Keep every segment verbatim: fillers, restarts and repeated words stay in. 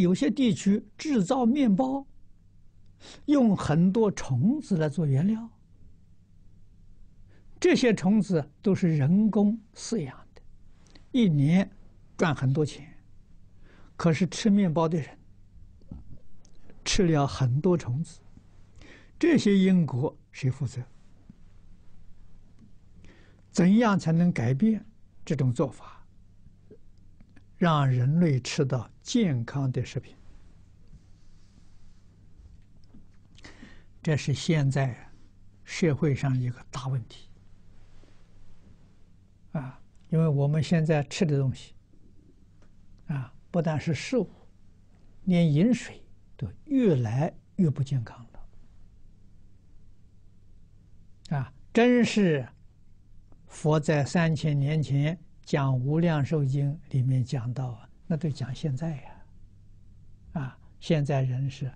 有些地区制造面包，用很多虫子来做原料，这些虫子都是人工饲养的，一年赚很多钱。可是吃面包的人吃了很多虫子，这些因果谁负责？怎样才能改变这种做法？ 让人类吃到健康的食品，这是现在社会上一个大问题啊！因为我们现在吃的东西啊，不但是食物，连饮水都越来越不健康了啊！真是佛在三千年前 讲《无量寿经》里面讲到啊，那都讲现在呀、啊，啊，现在人是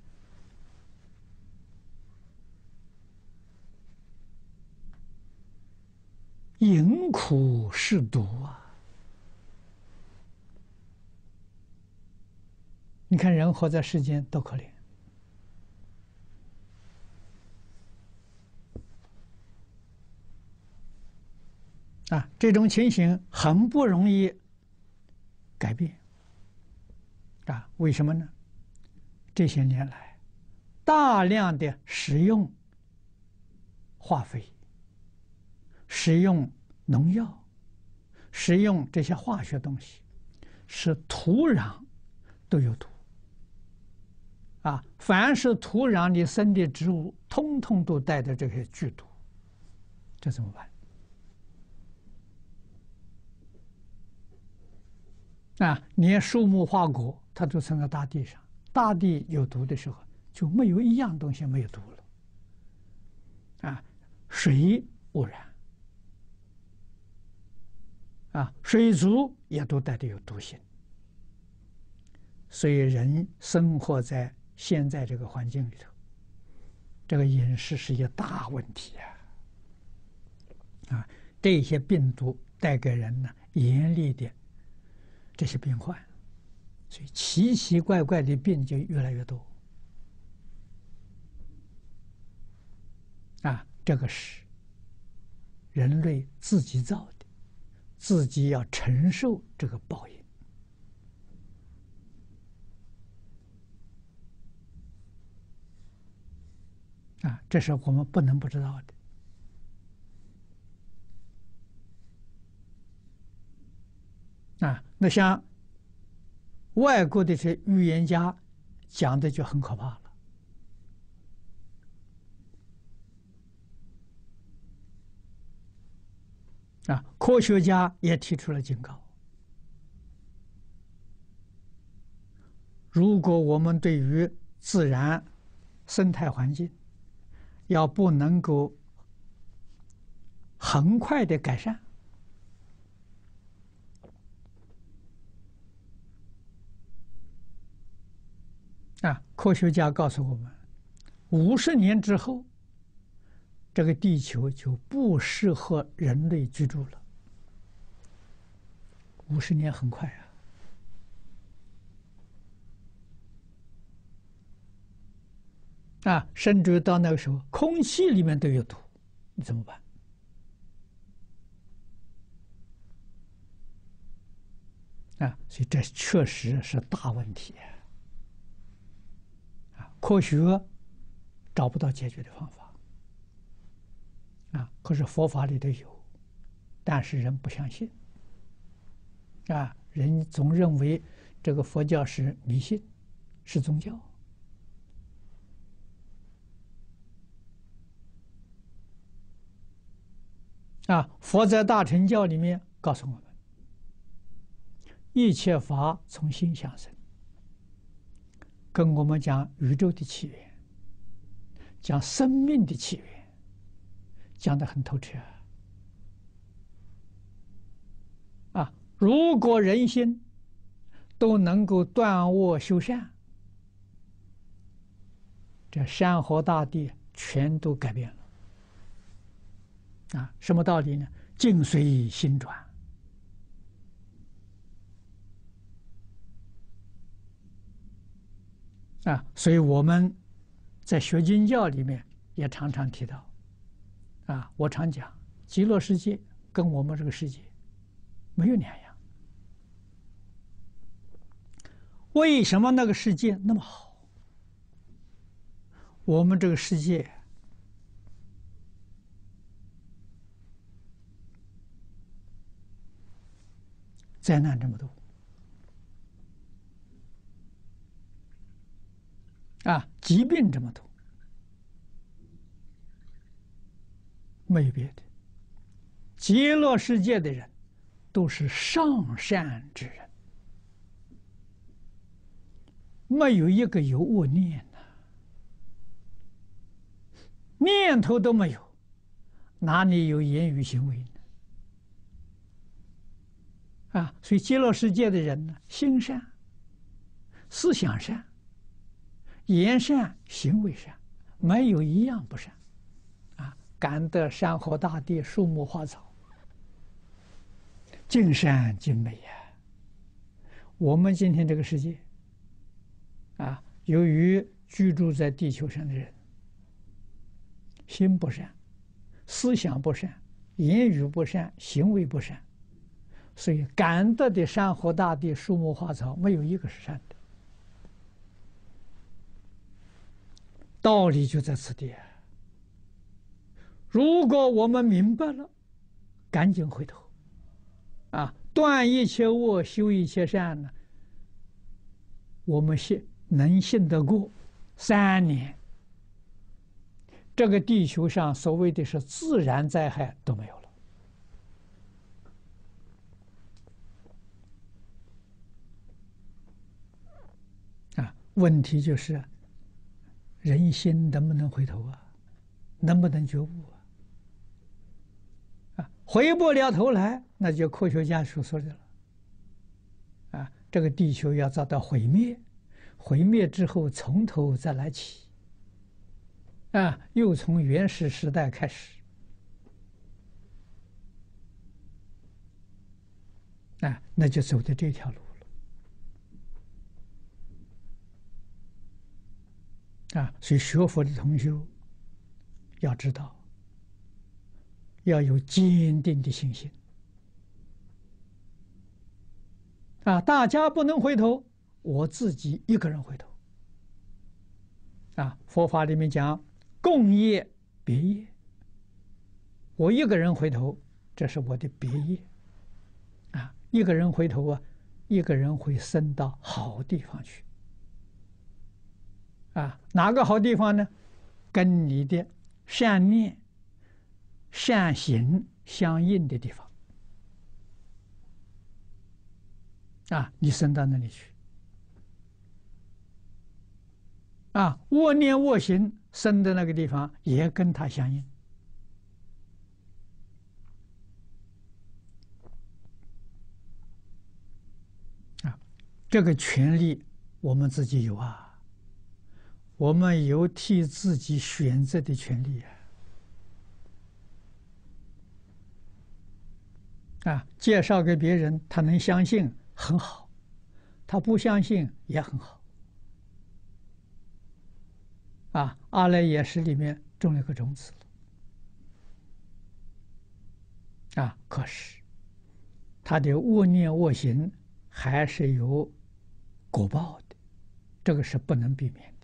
饮苦是毒啊！你看人活在世间多可怜，啊，这种情形很不容易改变。啊，为什么呢？这些年来，大量的使用化肥、使用农药、使用这些化学东西，使土壤都有毒。啊，凡是土壤里生的植物，通通都带着这些剧毒，这怎么办？ 啊，连树木花果，它都生在大地上。大地有毒的时候，就没有一样东西没有毒了。啊，水污染，啊，水族也都带着有毒性。所以人生活在现在这个环境里头，这个饮食是一个大问题啊！啊，这些病毒带给人呢，严厉的 这些病患，所以奇奇怪怪的病就越来越多。啊，这个是人类自己造的，自己要承受这个报应。啊，这是我们不能不知道的。 啊，那像外国的这预言家讲的就很可怕了。啊，科学家也提出了警告：如果我们对于自然生态环境要不能够很快的改善， 啊，科学家告诉我们，五十年之后，这个地球就不适合人类居住了。五十年很快啊！啊，甚至到那个时候，空气里面都有毒，你怎么办？啊，所以这确实是大问题。 科学找不到解决的方法啊，可是佛法里头有，但是人不相信啊，人总认为这个佛教是迷信，是宗教啊。佛在大乘教里面告诉我们，一切法从心想生。 跟我们讲宇宙的起源，讲生命的起源，讲得很透彻。啊，如果人心都能够断恶修善，这山河大地全都改变了。啊，什么道理呢？境随心转。啊，所以我们在学经教里面也常常提到，啊，我常讲极乐世界跟我们这个世界没有两样。为什么那个世界那么好？我们这个世界灾难这么多。 啊，疾病这么多，没有别的。极乐世界的人都是上善之人，没有一个有恶念呐、啊，念头都没有，哪里有言语行为呢？啊，所以极乐世界的人呢，心善，思想善。 言善行为善，没有一样不善，啊！感得山河大地、树木花草，尽善尽美呀、啊。我们今天这个世界，啊，由于居住在地球上的人，心不善，思想不善，言语不善，行为不善，所以感得的山河大地、树木花草，没有一个是善的。 道理就在此地啊。如果我们明白了，赶紧回头，啊，断一切恶，修一切善呢，我们信能信得过三年，这个地球上所谓的是自然灾害都没有了，啊，问题就是。 人心能不能回头啊？能不能觉悟啊？啊，回不了头来，那就科学家所说的了。啊，这个地球要遭到毁灭，毁灭之后从头再来起。啊，又从原始时代开始。啊，那就走的这条路。 啊，所以学佛的同修要知道，要有坚定的信心。啊，大家不能回头，我自己一个人回头。啊，佛法里面讲共业别业，我一个人回头，这是我的别业。啊，一个人回头啊，一个人会升到好地方去。 啊，哪个好地方呢？跟你的善念、善行相应的地方，啊，你升到那里去。啊，恶念恶行生的那个地方也跟它相应。啊，这个权利我们自己有啊。 我们有替自己选择的权利啊！啊，介绍给别人，他能相信很好，他不相信也很好。啊，阿赖耶识里面种了个种子了。啊，可是他的恶念恶行还是有果报的，这个是不能避免的。